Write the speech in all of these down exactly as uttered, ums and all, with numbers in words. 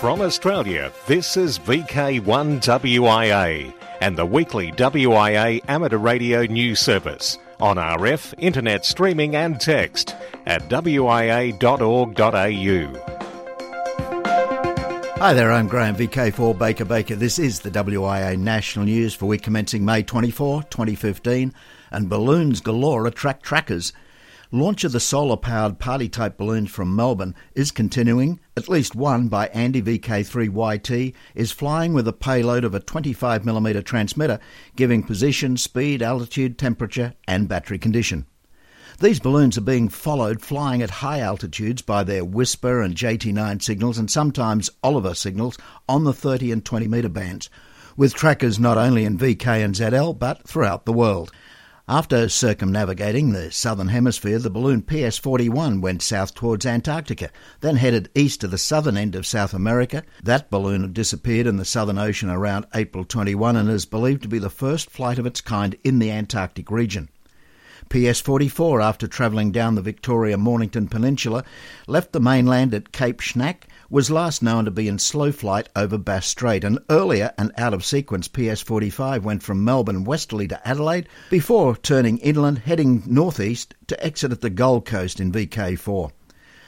From Australia, this is V K one W I A and the weekly W I A amateur radio news service on R F, internet streaming and text at w i a dot org dot a u. Hi there, I'm Graham, V K four Baker Baker. This is the W I A national news for week commencing May twenty-fourth, twenty fifteen, and balloons galore attract trackers. Launch of the solar-powered party-type balloons from Melbourne is continuing. At least one by Andy V K three Y T is flying with a payload of a twenty-five millimeter transmitter, giving position, speed, altitude, temperature and battery condition. These balloons are being followed flying at high altitudes by their Whisper and J T nine signals and sometimes Oliver signals on the thirty and twenty meter bands, with trackers not only in V K and Z L but throughout the world. After circumnavigating the southern hemisphere, the balloon P S forty-one went south towards Antarctica, then headed east to the southern end of South America. That balloon disappeared in the Southern Ocean around April twenty-first and is believed to be the first flight of its kind in the Antarctic region. P S forty-four, after travelling down the Victoria-Mornington Peninsula, left the mainland at Cape Schnack, was last known to be in slow flight over Bass Strait, and earlier and out of sequence P S forty-five went from Melbourne westerly to Adelaide before turning inland, heading northeast to exit at the Gold Coast in V K four.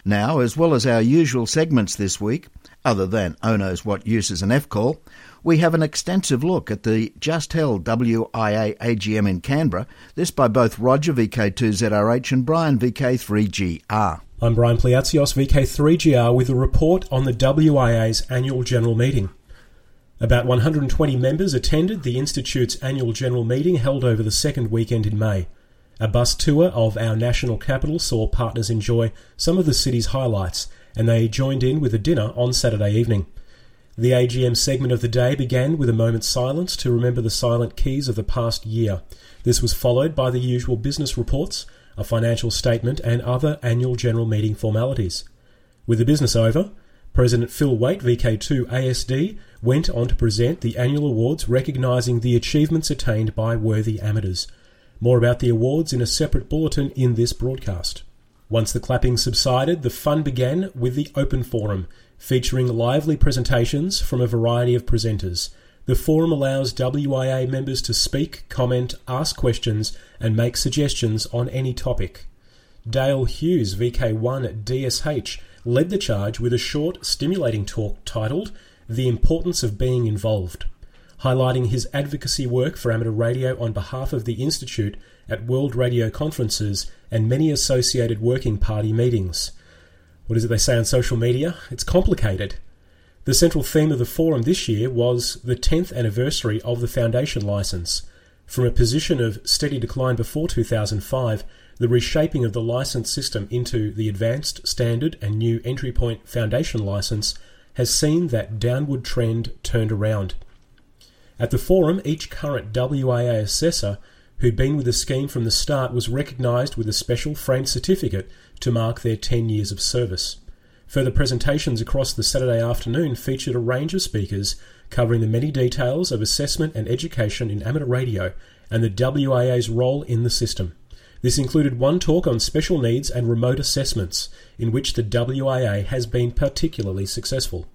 Now, as well as our usual segments this week, other than Oh Knows What Use is an F-Call, we have an extensive look at the just-held W I A A G M in Canberra, this by both Roger V K two Z R H and Brian V K three G R. I'm Brian Pliatsios, V K three G R, with a report on the W I A's Annual General Meeting. About one hundred twenty members attended the Institute's Annual General Meeting held over the second weekend in May. A bus tour of our national capital saw partners enjoy some of the city's highlights, and they joined in with a dinner on Saturday evening. The A G M segment of the day began with a moment's silence to remember the silent keys of the past year. This was followed by the usual business reports, a financial statement and other annual general meeting formalities. With the business over, President Phil Waite, V K two A S D, went on to present the annual awards recognising the achievements attained by worthy amateurs. More about the awards in a separate bulletin in this broadcast. Once the clapping subsided, the fun began with the Open Forum, featuring lively presentations from a variety of presenters. The forum allows W I A members to speak, comment, ask questions and make suggestions on any topic. Dale Hughes, V K one D S H, led the charge with a short, stimulating talk titled The Importance of Being Involved, highlighting his advocacy work for amateur radio on behalf of the Institute at World Radio Conferences and many associated working party meetings. What is it they say on social media? It's complicated. The central theme of the forum this year was the tenth anniversary of the Foundation Licence. From a position of steady decline before two thousand five, the reshaping of the licence system into the Advanced, Standard and New Entry Point Foundation Licence has seen that downward trend turned around. At the forum, each current W I A assessor who'd been with the scheme from the start was recognised with a special framed certificate to mark their ten years of service. Further presentations across the Saturday afternoon featured a range of speakers covering the many details of assessment and education in amateur radio and the W I A's role in the system. This included one talk on special needs and remote assessments, in which the W I A has been particularly successful.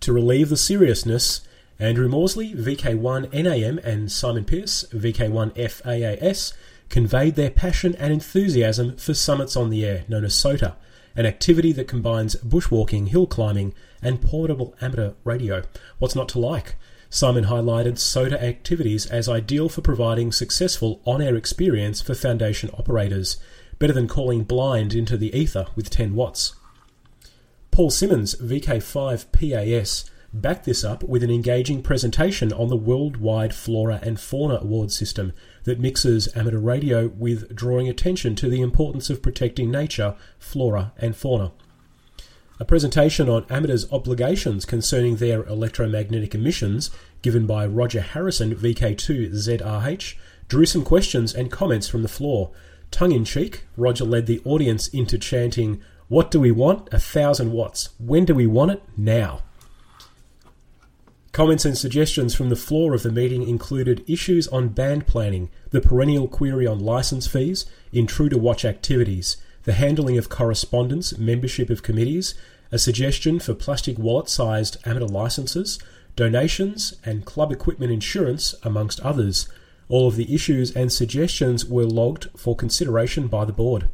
To relieve the seriousness, Andrew Morsley, V K one N A M, and Simon Pearce, V K one F A A S, conveyed their passion and enthusiasm for Summits on the Air, known as SOTA, an activity that combines bushwalking, hill climbing and portable amateur radio. What's not to like? Simon highlighted SOTA activities as ideal for providing successful on-air experience for foundation operators, better than calling blind into the ether with ten watts. Paul Simmons, V K five P A S, backed this up with an engaging presentation on the worldwide Flora and Fauna Award system that mixes amateur radio with drawing attention to the importance of protecting nature, flora and fauna. A presentation on amateurs' obligations concerning their electromagnetic emissions, given by Roger Harrison, V K two Z R H, drew some questions and comments from the floor. Tongue-in-cheek, Roger led the audience into chanting, "What do we want? A thousand watts. When do we want it? Now." Comments and suggestions from the floor of the meeting included issues on band planning, the perennial query on license fees, intruder watch activities, the handling of correspondence, membership of committees, a suggestion for plastic wallet-sized amateur licenses, donations, and club equipment insurance, amongst others. All of the issues and suggestions were logged for consideration by the board.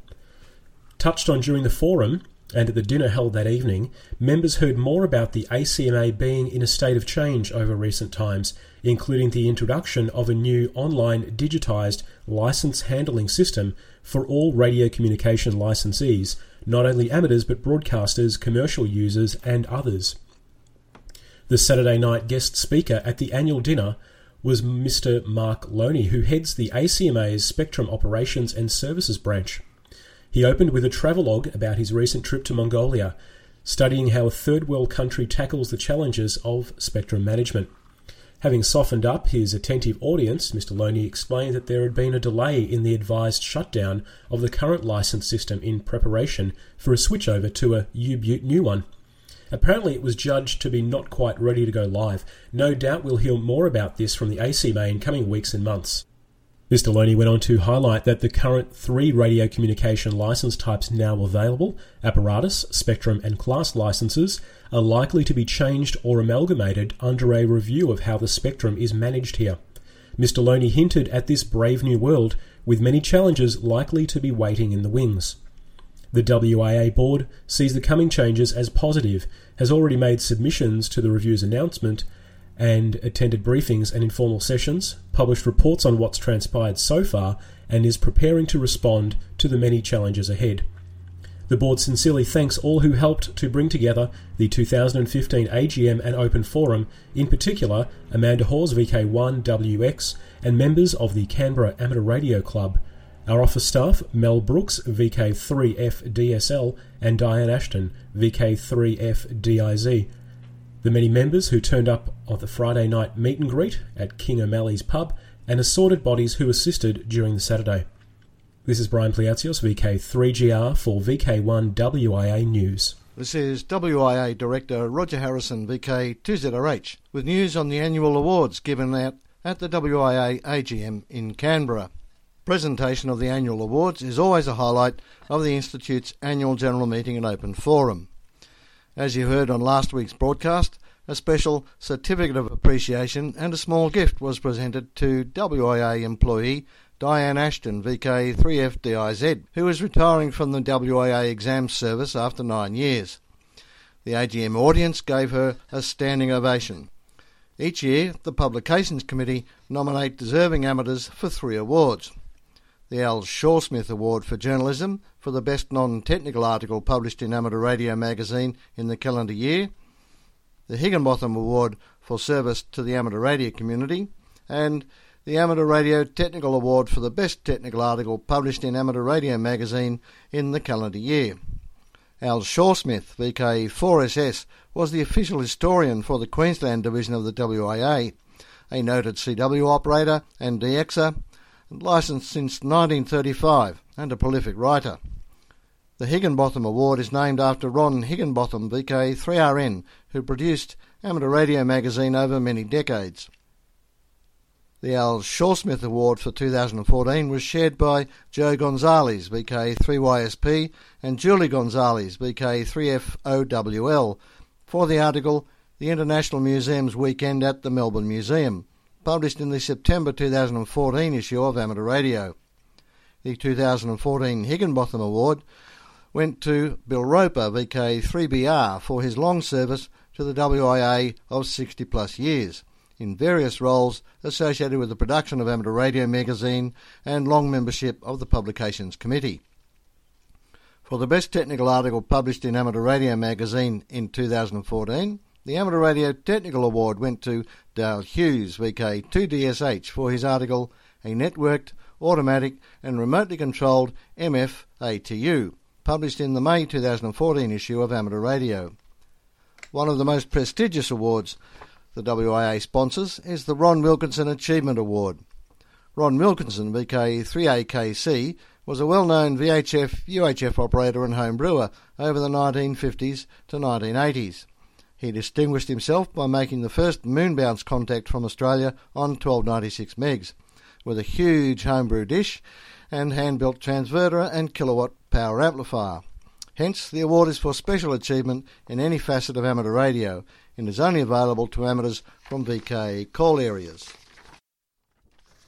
Touched on during the forum, and at the dinner held that evening, members heard more about the A C M A being in a state of change over recent times, including the introduction of a new online digitised licence handling system for all radio communication licensees, not only amateurs but broadcasters, commercial users and others. The Saturday night guest speaker at the annual dinner was Mister Mark Loney, who heads the A C M A's Spectrum Operations and Services branch. He opened with a travelogue about his recent trip to Mongolia, studying how a third world country tackles the challenges of spectrum management. Having softened up his attentive audience, Mister Loney explained that there had been a delay in the advised shutdown of the current license system in preparation for a switchover to a U-Butte new one. Apparently it was judged to be not quite ready to go live. No doubt we'll hear more about this from the A C M A in coming weeks and months. Mister Loney went on to highlight that the current three radio communication license types now available, apparatus, spectrum and class licenses, are likely to be changed or amalgamated under a review of how the spectrum is managed here. Mister Loney hinted at this brave new world, with many challenges likely to be waiting in the wings. The W I A board sees the coming changes as positive, has already made submissions to the review's announcement, and attended briefings and informal sessions, published reports on what's transpired so far, and is preparing to respond to the many challenges ahead. The board sincerely thanks all who helped to bring together the two thousand fifteen A G M and Open Forum, in particular Amanda Hawes, V K one W X, and members of the Canberra Amateur Radio Club, our office staff Mel Brooks, V K three F D S L, and Diane Ashton, V K three F D I Z, the many members who turned up on the Friday night meet and greet at King O'Malley's pub, and assorted bodies who assisted during the Saturday. This is Brian Pliatsios, V K three G R for V K one W I A News. This is W I A Director Roger Harrison, V K two Z R H, with news on the annual awards given out at the W I A A G M in Canberra. Presentation of the annual awards is always a highlight of the Institute's annual general meeting and open forum. As you heard on last week's broadcast, a special certificate of appreciation and a small gift was presented to W I A employee Diane Ashton, V K three F D I Z, who is retiring from the W I A exam service after nine years. The A G M audience gave her a standing ovation. Each year, the Publications Committee nominate deserving amateurs for three awards. The Al Shawsmith Award for Journalism for the best non-technical article published in Amateur Radio magazine in the calendar year, the Higginbotham Award for service to the amateur radio community, and the Amateur Radio Technical Award for the best technical article published in Amateur Radio magazine in the calendar year. Al Shawsmith, V K four S S, was the official historian for the Queensland division of the W I A, a noted C W operator and DXer, licensed since nineteen thirty-five, and a prolific writer. The Higginbotham Award is named after Ron Higginbotham, V K three R N, who produced Amateur Radio magazine over many decades. The Al Shawsmith Award for two thousand fourteen was shared by Joe Gonzalez, V K three Y S P, and Julie Gonzalez, V K three F O W L, for the article The International Museum's Weekend at the Melbourne Museum, published in the September two thousand fourteen issue of Amateur Radio. The two thousand fourteen Higginbotham Award went to Bill Roper, V K three B R, for his long service to the W I A of sixty-plus years, in various roles associated with the production of Amateur Radio magazine and long membership of the Publications Committee. For the best technical article published in Amateur Radio magazine in two thousand fourteen, the Amateur Radio Technical Award went to Dale Hughes, V K two D S H, for his article, A Networked, Automatic and Remotely Controlled M F A T U, published in the May two thousand fourteen issue of Amateur Radio. One of the most prestigious awards the W I A sponsors is the Ron Wilkinson Achievement Award. Ron Wilkinson, V K three A K C, was a well-known V H F, U H F operator and home brewer over the nineteen fifties to nineteen eighties. He distinguished himself by making the first moon-bounce contact from Australia on twelve ninety-six megs, with a huge homebrew dish and hand-built transverter and kilowatt power amplifier. Hence, the award is for special achievement in any facet of amateur radio, and is only available to amateurs from V K call areas.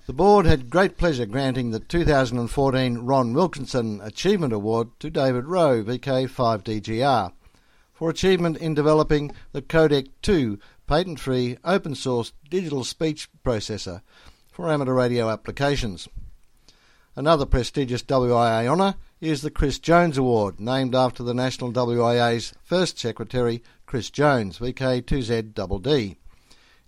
The board had great pleasure granting the two thousand fourteen Ron Wilkinson Achievement Award to David Rowe, V K five D G R, for achievement in developing the Codec two patent-free open-source digital speech processor for amateur radio applications. Another prestigious W I A honour is the Chris Jones Award, named after the National W I A's first secretary, Chris Jones, V K two Z D D.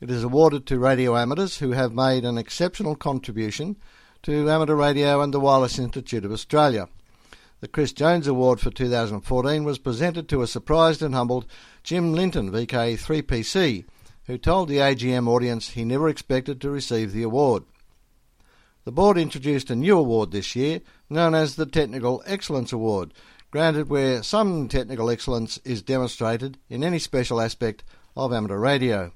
It is awarded to radio amateurs who have made an exceptional contribution to amateur radio and the Wireless Institute of Australia. The Chris Jones Award for two thousand fourteen was presented to a surprised and humbled Jim Linton, V K three P C, who told the A G M audience he never expected to receive the award. The board introduced a new award this year, known as the Technical Excellence Award, granted where some technical excellence is demonstrated in any special aspect of amateur radio.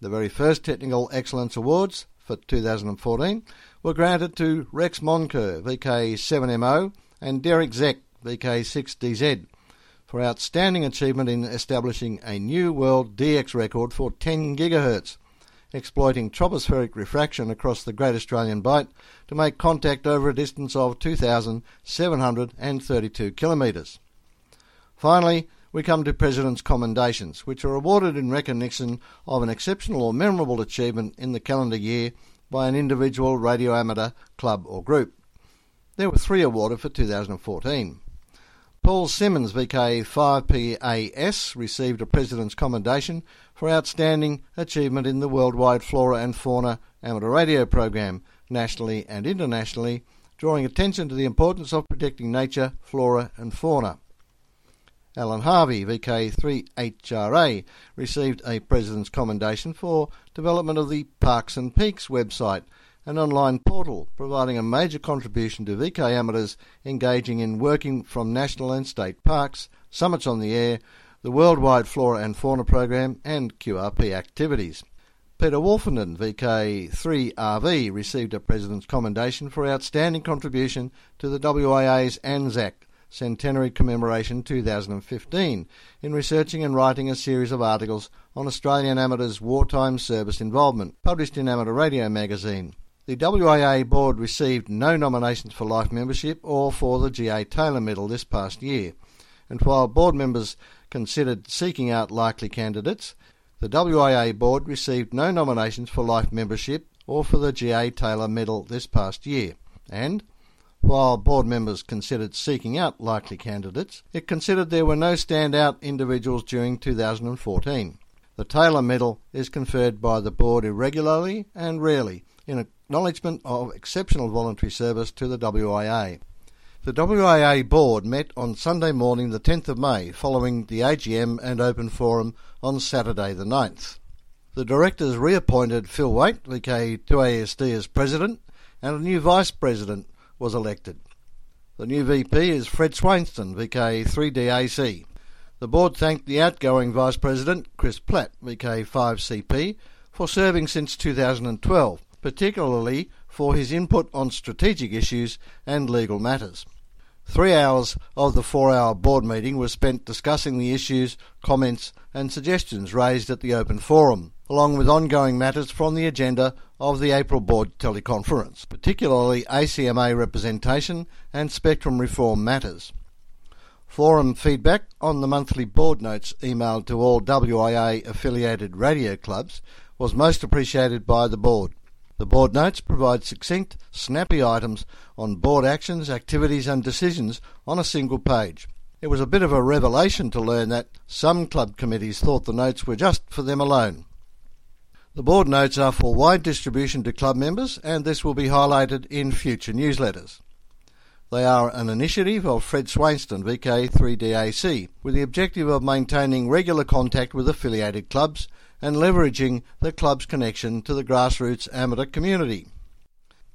The very first Technical Excellence Awards for two thousand fourteen were granted to Rex Moncur, V K seven M O, and Derek Zeck, V K six D Z, for outstanding achievement in establishing a new world D X record for ten gigahertz, exploiting tropospheric refraction across the Great Australian Bight to make contact over a distance of two thousand seven hundred thirty-two kilometres. Finally, we come to President's Commendations, which are awarded in recognition of an exceptional or memorable achievement in the calendar year by an individual radio amateur, club or group. There were three awarded for two thousand fourteen. Paul Simmons, V K five P A S, received a President's Commendation for outstanding achievement in the worldwide flora and fauna amateur radio program, nationally and internationally, drawing attention to the importance of protecting nature, flora and fauna. Alan Harvey, V K three H R A, received a President's Commendation for development of the Parks and Peaks website, an online portal providing a major contribution to V K amateurs engaging in working from national and state parks, summits on the air, the worldwide flora and fauna program and Q R P activities. Peter Wolfenden, V K three R V, received a President's Commendation for outstanding contribution to the W I A's ANZAC Centenary Commemoration two thousand fifteen in researching and writing a series of articles on Australian amateurs' wartime service involvement, published in Amateur Radio magazine. The W I A board received no nominations for life membership or for the G A Taylor Medal this past year, and while board members considered seeking out likely candidates, the W I A board received no nominations for life membership or for the G A Taylor Medal this past year, and while board members considered seeking out likely candidates, it considered there were no standout individuals during two thousand fourteen. The Taylor Medal is conferred by the board irregularly and rarely, in acknowledgement of exceptional voluntary service to the W I A. The W I A board met on Sunday morning the tenth of May following the A G M and open forum on Saturday the ninth. The directors reappointed Phil Waite, V K two A S D, as president, and a new vice president was elected. The new V P is Fred Swainston, V K three D A C. The board thanked the outgoing vice president, Chris Platt, V K five C P, for serving since two thousand twelve, particularly for his input on strategic issues and legal matters. Three hours of the four-hour board meeting was spent discussing the issues, comments and suggestions raised at the open forum, along with ongoing matters from the agenda of the April board teleconference, particularly A C M A representation and spectrum reform matters. Forum feedback on the monthly board notes emailed to all W I A-affiliated radio clubs was most appreciated by the board. The board notes provide succinct, snappy items on board actions, activities and decisions on a single page. It was a bit of a revelation to learn that some club committees thought the notes were just for them alone. The board notes are for wide distribution to club members, and this will be highlighted in future newsletters. They are an initiative of Fred Swainston, V K three D A C, with the objective of maintaining regular contact with affiliated clubs and leveraging the club's connection to the grassroots amateur community.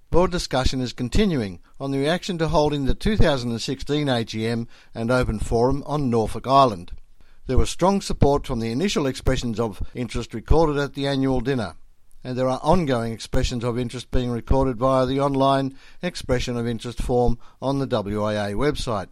Board discussion is continuing on the reaction to holding the two thousand sixteen A G M and Open Forum on Norfolk Island. There was strong support from the initial expressions of interest recorded at the annual dinner, and there are ongoing expressions of interest being recorded via the online expression of interest form on the W I A website.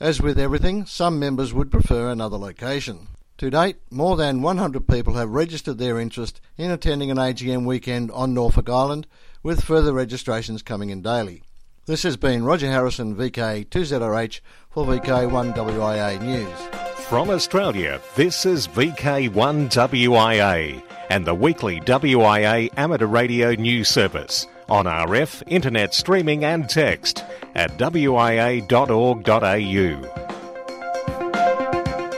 As with everything, some members would prefer another location. To date, more than one hundred people have registered their interest in attending an A G M weekend on Norfolk Island, with further registrations coming in daily. This has been Roger Harrison, V K two Z R H, for V K one W I A News. From Australia, this is V K one W I A and the weekly W I A amateur radio news service on R F, internet streaming and text at w i a dot org dot a u.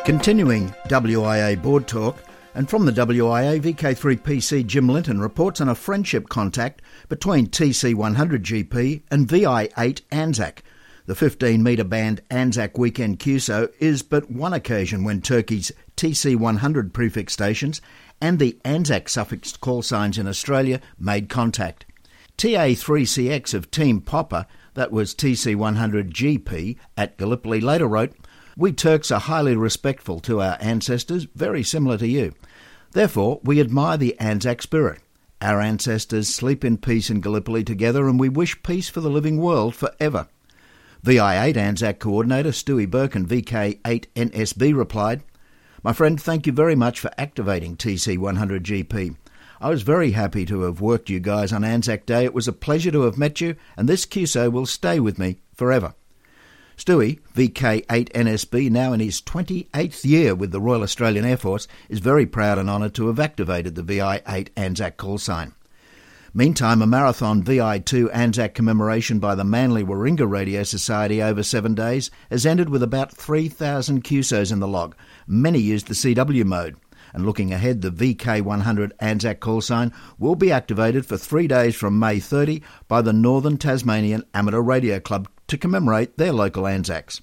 Continuing W I A board talk, and from the W I A, V K three P C Jim Linton reports on a friendship contact between T C one hundred G P and V I eight Anzac. The fifteen metre band Anzac Weekend Q S O is but one occasion when Turkey's T C one hundred prefix stations and the Anzac suffixed call signs in Australia made contact. T A three C X of Team Popper, that was T C one hundred G P, at Gallipoli later wrote, "We Turks are highly respectful to our ancestors, very similar to you. Therefore, we admire the Anzac spirit. Our ancestors sleep in peace in Gallipoli together, and we wish peace for the living world forever." V I eight Anzac Coordinator Stewie Burke and V K eight N S B replied, "My friend, thank you very much for activating T C one hundred G P. I was very happy to have worked you guys on Anzac Day. It was a pleasure to have met you, and this Q S O will stay with me forever." Stewie, V K eight N S B, now in his twenty-eighth year with the Royal Australian Air Force, is very proud and honoured to have activated the V I eight Anzac call sign. Meantime, a marathon V I two Anzac commemoration by the Manly Warringah Radio Society over seven days has ended with about three thousand Q S Os in the log. Many used the C W mode. And looking ahead, the V K one hundred Anzac call sign will be activated for three days from May thirtieth by the Northern Tasmanian Amateur Radio Club to commemorate their local Anzacs.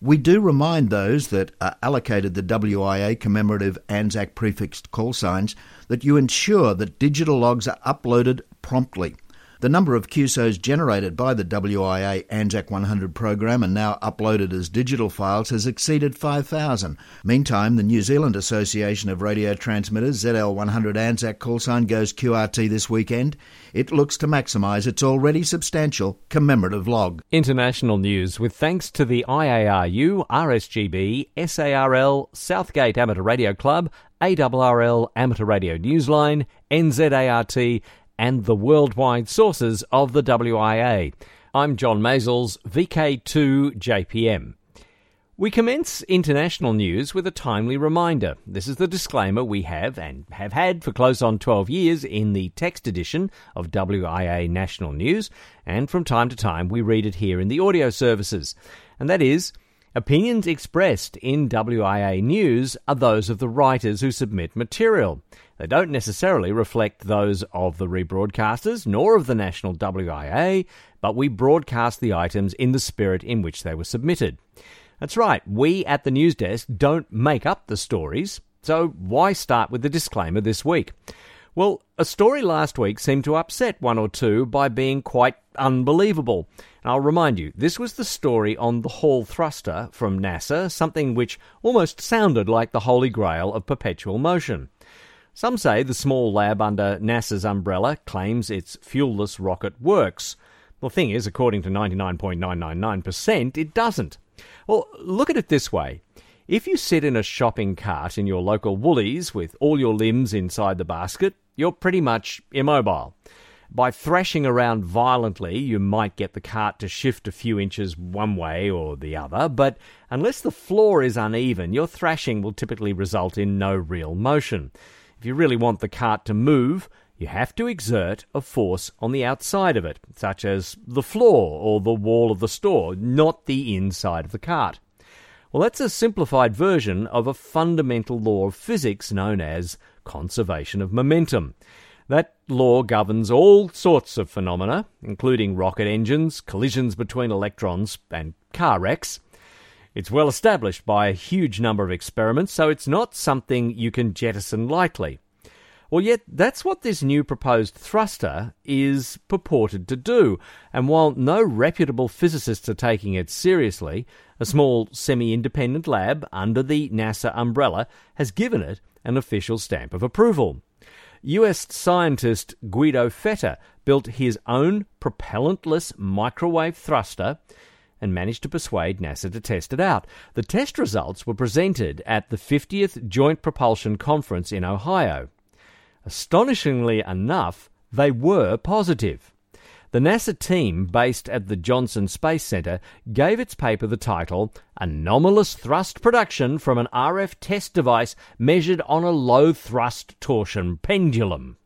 We do remind those that are allocated the W I A commemorative Anzac prefixed call signs that you ensure that digital logs are uploaded promptly. The number of Q S Os generated by the W I A Anzac one hundred program and now uploaded as digital files has exceeded five thousand. Meantime, the New Zealand Association of Radio Transmitters Z L one hundred Anzac call sign goes Q R T this weekend. It looks to maximise its already substantial commemorative log. International news with thanks to the I A R U, R S G B, S A R L, Southgate Amateur Radio Club, A R R L Amateur Radio Newsline, N Z A R T and the worldwide sources of the W I A. I'm John Mazels, V K two J P M. We commence international news with a timely reminder. This is the disclaimer we have and have had for close on twelve years in the text edition of W I A National News, and from time to time we read it here in the audio services. And that is, opinions expressed in W I A News are those of the writers who submit material. They don't necessarily reflect those of the rebroadcasters nor of the national W I A, but we broadcast the items in the spirit in which they were submitted. That's right, we at the news desk don't make up the stories, so why start with the disclaimer this week? Well, a story last week seemed to upset one or two by being quite unbelievable. And I'll remind you, this was the story on the Hall thruster from NASA, something which almost sounded like the holy grail of perpetual motion. Some say the small lab under NASA's umbrella claims its fuelless rocket works. The thing is, according to ninety-nine point nine nine nine percent, it doesn't. Well, look at it this way. If you sit in a shopping cart in your local Woolies with all your limbs inside the basket, you're pretty much immobile. By thrashing around violently, you might get the cart to shift a few inches one way or the other, but unless the floor is uneven, your thrashing will typically result in no real motion. If you really want the cart to move, you have to exert a force on the outside of it, such as the floor or the wall of the store, not the inside of the cart. Well, that's a simplified version of a fundamental law of physics known as conservation of momentum. That law governs all sorts of phenomena, including rocket engines, collisions between electrons, and car wrecks. It's well established by a huge number of experiments, so it's not something you can jettison lightly. Well, yet that's what this new proposed thruster is purported to do, and while no reputable physicists are taking it seriously, a small semi-independent lab under the NASA umbrella has given it an official stamp of approval. U S scientist Guido Fetta built his own propellantless microwave thruster and managed to persuade NASA to test it out. The test results were presented at the fiftieth Joint Propulsion Conference in Ohio. Astonishingly enough, they were positive. The NASA team, based at the Johnson Space Center, gave its paper the title "Anomalous Thrust Production from an R F Test Device Measured on a Low-Thrust Torsion Pendulum."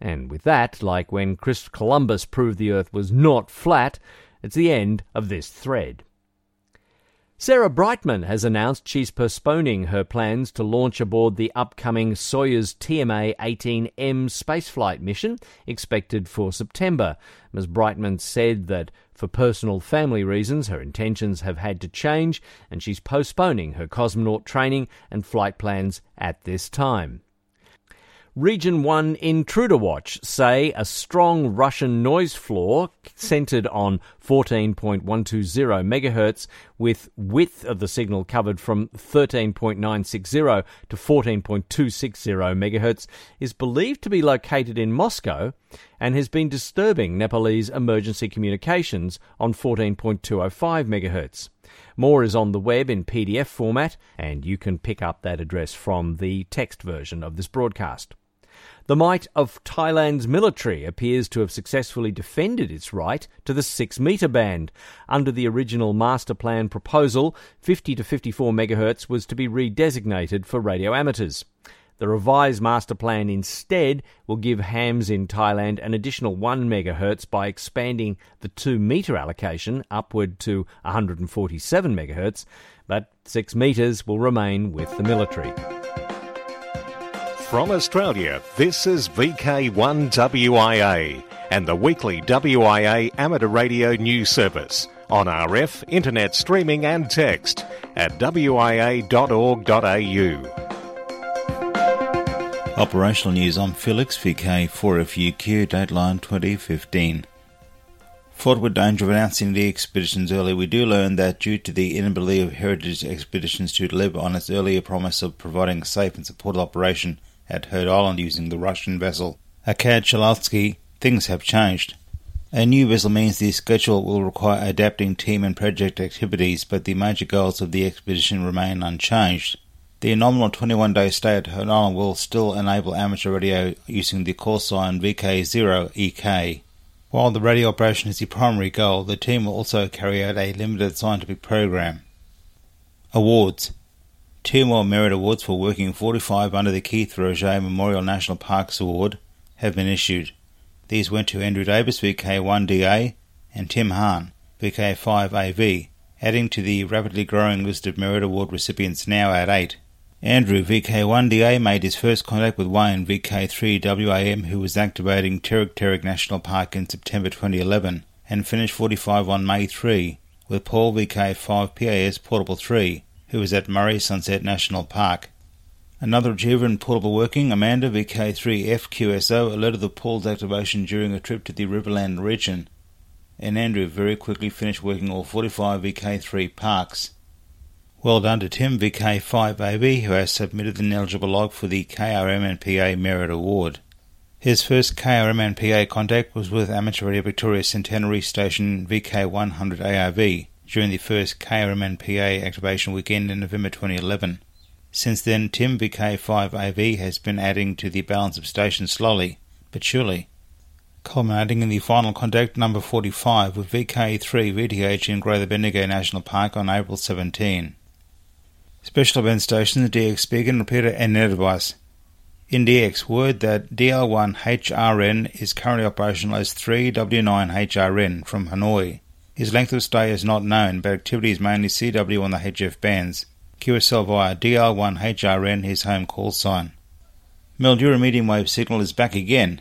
And with that, like when Chris Columbus proved the Earth was not flat, it's the end of this thread. Sarah Brightman has announced she's postponing her plans to launch aboard the upcoming Soyuz T M A eighteen M spaceflight mission, expected for September. Miz Brightman said that for personal family reasons her intentions have had to change, and she's postponing her cosmonaut training and flight plans at this time. Region one Intruder Watch say a strong Russian noise floor centred on fourteen point one two zero megahertz, with width of the signal covered from thirteen point nine six zero to fourteen point two six zero megahertz, is believed to be located in Moscow and has been disturbing Nepalese emergency communications on fourteen point two oh five megahertz. More is on the web in P D F format, and you can pick up that address from the text version of this broadcast. The might of Thailand's military appears to have successfully defended its right to the six metre band. Under the original master plan proposal, fifty to fifty-four megahertz was to be redesignated for radio amateurs. The revised master plan instead will give hams in Thailand an additional one megahertz by expanding the two metre allocation upward to one forty-seven megahertz, but six metres will remain with the military. From Australia, this is V K one W I A and the weekly W I A amateur radio news service on R F, internet streaming and text at w i a dot org dot a u. Operational news, I'm Felix, V K four F U Q, dateline twenty fifteen. Forward danger of announcing the expeditions early, we do learn that due to the inability of Heritage Expeditions to deliver on its earlier promise of providing a safe and supportive operation at Heard Island using the Russian vessel Akkad Shalovsky, things have changed. A new vessel means the schedule will require adapting team and project activities, but the major goals of the expedition remain unchanged. The nominal twenty-one day stay at Heard Island will still enable amateur radio using the call sign V K zero E K. While the radio operation is the primary goal, the team will also carry out a limited scientific program. Awards. Two more merit awards for working forty-five under the Keith Roger Memorial National Parks Award have been issued. These went to Andrew Davis, V K one D A, and Tim Hahn, V K five A V, adding to the rapidly growing list of merit award recipients now at eight. Andrew, V K one D A, made his first contact with Wayne, V K three W A M, who was activating Terek Terek National Park in September twenty eleven, and finished forty-five on May third, with Paul, V K five P A S, Portable three, who was at Murray Sunset National Park. Another achiever in portable working, Amanda, V K three F Q S O, alerted the Paul's activation during a trip to the Riverland region, and Andrew very quickly finished working all forty-five V K three parks. Well done to Tim, V K five A B, who has submitted an eligible log for the K R M N P A Merit Award. His first K R M N P A contact was with Amateur Radio Victoria Centenary Station V K one hundred A R V. During the first K R M N P A activation weekend in November twenty eleven. Since then, Tim, V K five A V, has been adding to the balance of stations slowly, but surely, culminating in the final contact number forty-five with V K three V D H in Greater Bendigo National Park on April seventeenth. Special event stations, D X Beacon, Repeater and Netabus. In D X, word that D L one H R N is currently operational as three W nine H R N from Hanoi. His length of stay is not known, but activity is mainly C W on the H F bands. Q S L via D L one H R N, his home call sign. Mildura medium wave signal is back again.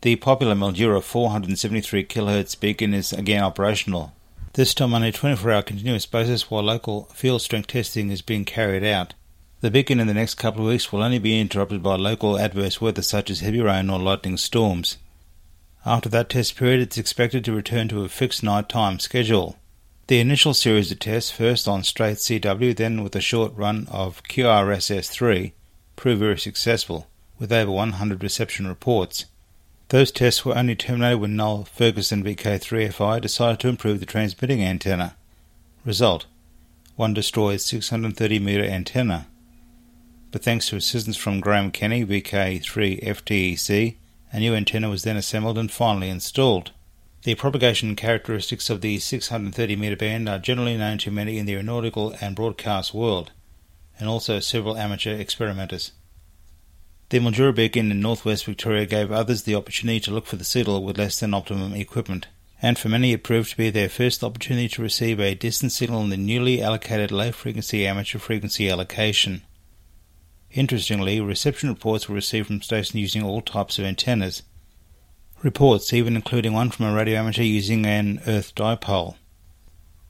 The popular Mildura four seventy-three kilohertz beacon is again operational, this time on a twenty-four hour continuous basis while local field strength testing is being carried out. The beacon in the next couple of weeks will only be interrupted by local adverse weather such as heavy rain or lightning storms. After that test period, it's expected to return to a fixed night-time schedule. The initial series of tests, first on straight C W, then with a short run of Q R S S three, proved very successful, with over one hundred reception reports. Those tests were only terminated when Noel Ferguson V K three F I decided to improve the transmitting antenna. Result: one destroyed six hundred thirty metre antenna. But thanks to assistance from Graham Kenny, V K three F D I Z, a new antenna was then assembled and finally installed. The propagation characteristics of the six hundred thirty metre band are generally known to many in the aeronautical and broadcast world, and also several amateur experimenters. The Mildura beacon in northwest Victoria gave others the opportunity to look for the signal with less than optimum equipment, and for many it proved to be their first opportunity to receive a distance signal in the newly allocated low-frequency amateur frequency allocation. Interestingly, reception reports were received from stations using all types of antennas. Reports even including one from a radio amateur using an earth dipole.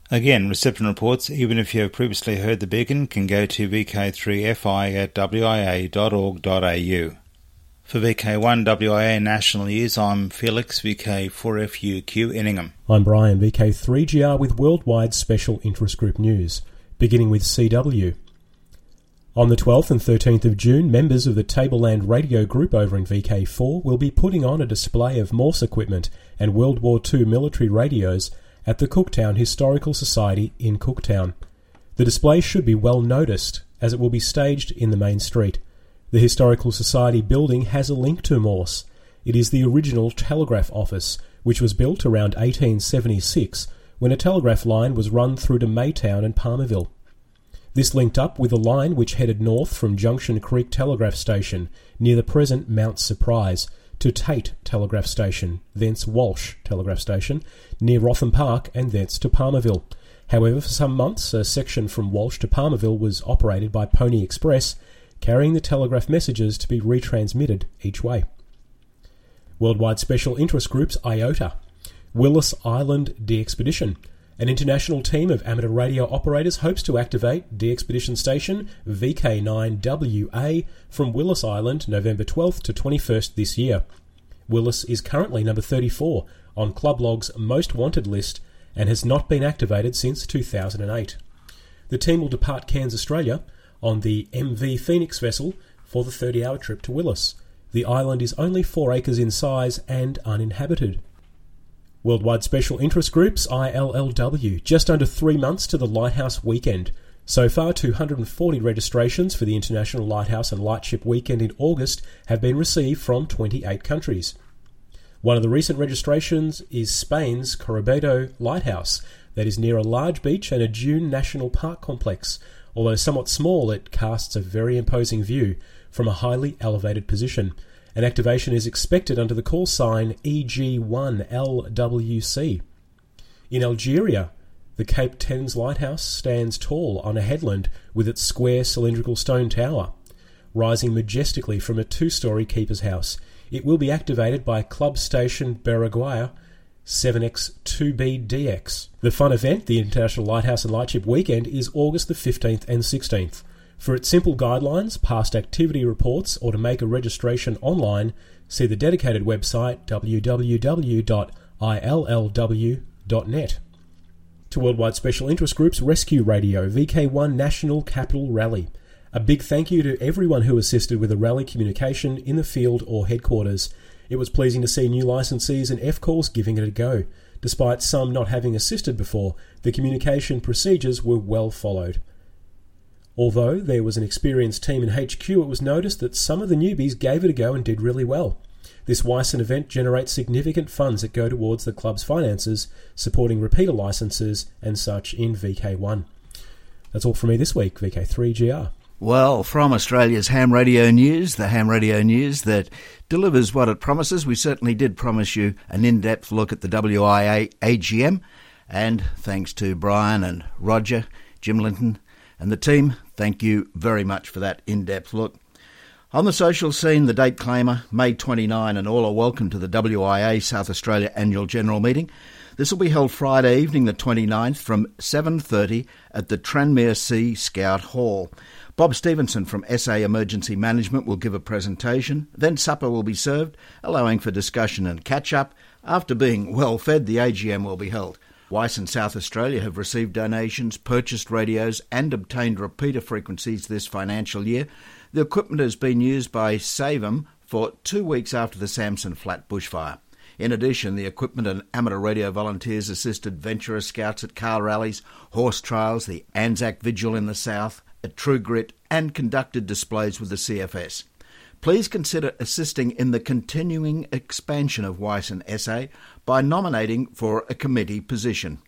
Again, reception reports, even if you have previously heard the beacon, can go to V K three F I at w i a dot org dot a u. For V K one W I A National News, I'm Felix, V K four F U Q, Inningham. I'm Brian, V K three G R with Worldwide Special Interest Group News, beginning with C W. On the twelfth and thirteenth of June, members of the Tableland Radio Group over in V K four will be putting on a display of Morse equipment and World War Two military radios at the Cooktown Historical Society in Cooktown. The display should be well noticed, as it will be staged in the main street. The Historical Society building has a link to Morse. It is the original telegraph office, which was built around eighteen seventy-six when a telegraph line was run through to Maytown and Palmerville. This linked up with a line which headed north from Junction Creek Telegraph Station, near the present Mount Surprise, to Tate Telegraph Station, thence Walsh Telegraph Station, near Rotham Park, and thence to Palmerville. However, for some months, a section from Walsh to Palmerville was operated by Pony Express, carrying the telegraph messages to be retransmitted each way. Worldwide Special Interest Group's IOTA, Willis Island De-Expedition. An international team of amateur radio operators hopes to activate de-expedition station V K nine W A from Willis Island November twelfth to twenty-first this year. Willis is currently number thirty-four on Clublog's Most Wanted list and has not been activated since two thousand eight. The team will depart Cairns, Australia on the M V Phoenix vessel for the thirty-hour trip to Willis. The island is only four acres in size and uninhabited. Worldwide Special Interest Groups, I L L W, just under three months to the Lighthouse Weekend. So far, two hundred forty registrations for the International Lighthouse and Lightship Weekend in August have been received from twenty-eight countries. One of the recent registrations is Spain's Corbedo Lighthouse, that is near a large beach and a dune national park complex. Although somewhat small, it casts a very imposing view from a highly elevated position. An activation is expected under the call sign E G one L W C. In Algeria, the Cape Thames Lighthouse stands tall on a headland with its square cylindrical stone tower, rising majestically from a two-storey keeper's house. It will be activated by Club Station Beraguia seven X two B D X. The fun event, the International Lighthouse and Lightship Weekend, is August the fifteenth and sixteenth. For its simple guidelines, past activity reports, or to make a registration online, see the dedicated website w w w dot i l l w dot net. To Worldwide Special Interest Group's Rescue Radio, V K one National Capital Rally. A big thank you to everyone who assisted with a rally communication in the field or headquarters. It was pleasing to see new licensees and F-Calls giving it a go. Despite some not having assisted before, the communication procedures were well followed. Although there was an experienced team in H Q, it was noticed that some of the newbies gave it a go and did really well. This Wyson event generates significant funds that go towards the club's finances, supporting repeater licenses and such in V K one. That's all from me this week, V K three G R. Well, from Australia's ham radio news, the ham radio news that delivers what it promises, we certainly did promise you an in-depth look at the W I A A G M. And thanks to Brian and Roger, Jim Linton, and the team, thank you very much for that in-depth look. On the social scene, the date claimer, May twenty-ninth, and all are welcome to the W I A South Australia Annual General Meeting. This will be held Friday evening the twenty-ninth from seven thirty at the Tranmere Sea Scout Hall. Bob Stevenson from S A Emergency Management will give a presentation, then supper will be served, allowing for discussion and catch-up. After being well fed, the A G M will be held. Weiss and South Australia have received donations, purchased radios and obtained repeater frequencies this financial year. The equipment has been used by SAVEM for two weeks after the Samson Flat bushfire. In addition, the equipment and amateur radio volunteers assisted venturer scouts at car rallies, horse trials, the Anzac Vigil in the South, at True Grit, and conducted displays with the C F S. Please consider assisting in the continuing expansion of Weiss and S A by nominating for a committee position.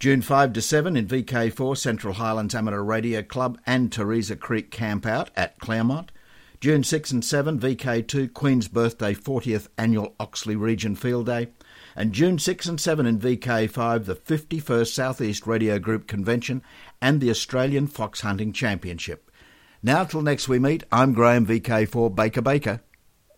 June fifth to seventh in V K four, Central Highlands Amateur Radio Club and Teresa Creek Campout at Claremont. June sixth and seventh, V K two, Queen's Birthday fortieth Annual Oxley Region Field Day. And June sixth and seventh in V K five, the fifty-first Southeast Radio Group Convention and the Australian Fox Hunting Championship. Now till next we meet, I'm Graham, V K four Baker Baker.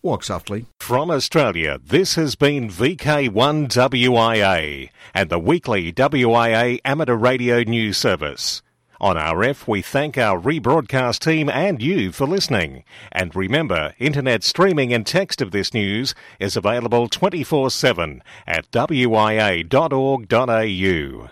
Walk softly. From Australia, this has been V K one W I A and the weekly W I A amateur radio news service. On R F, we thank our rebroadcast team and you for listening. And remember, internet streaming and text of this news is available twenty-four seven at w i a dot org dot a u.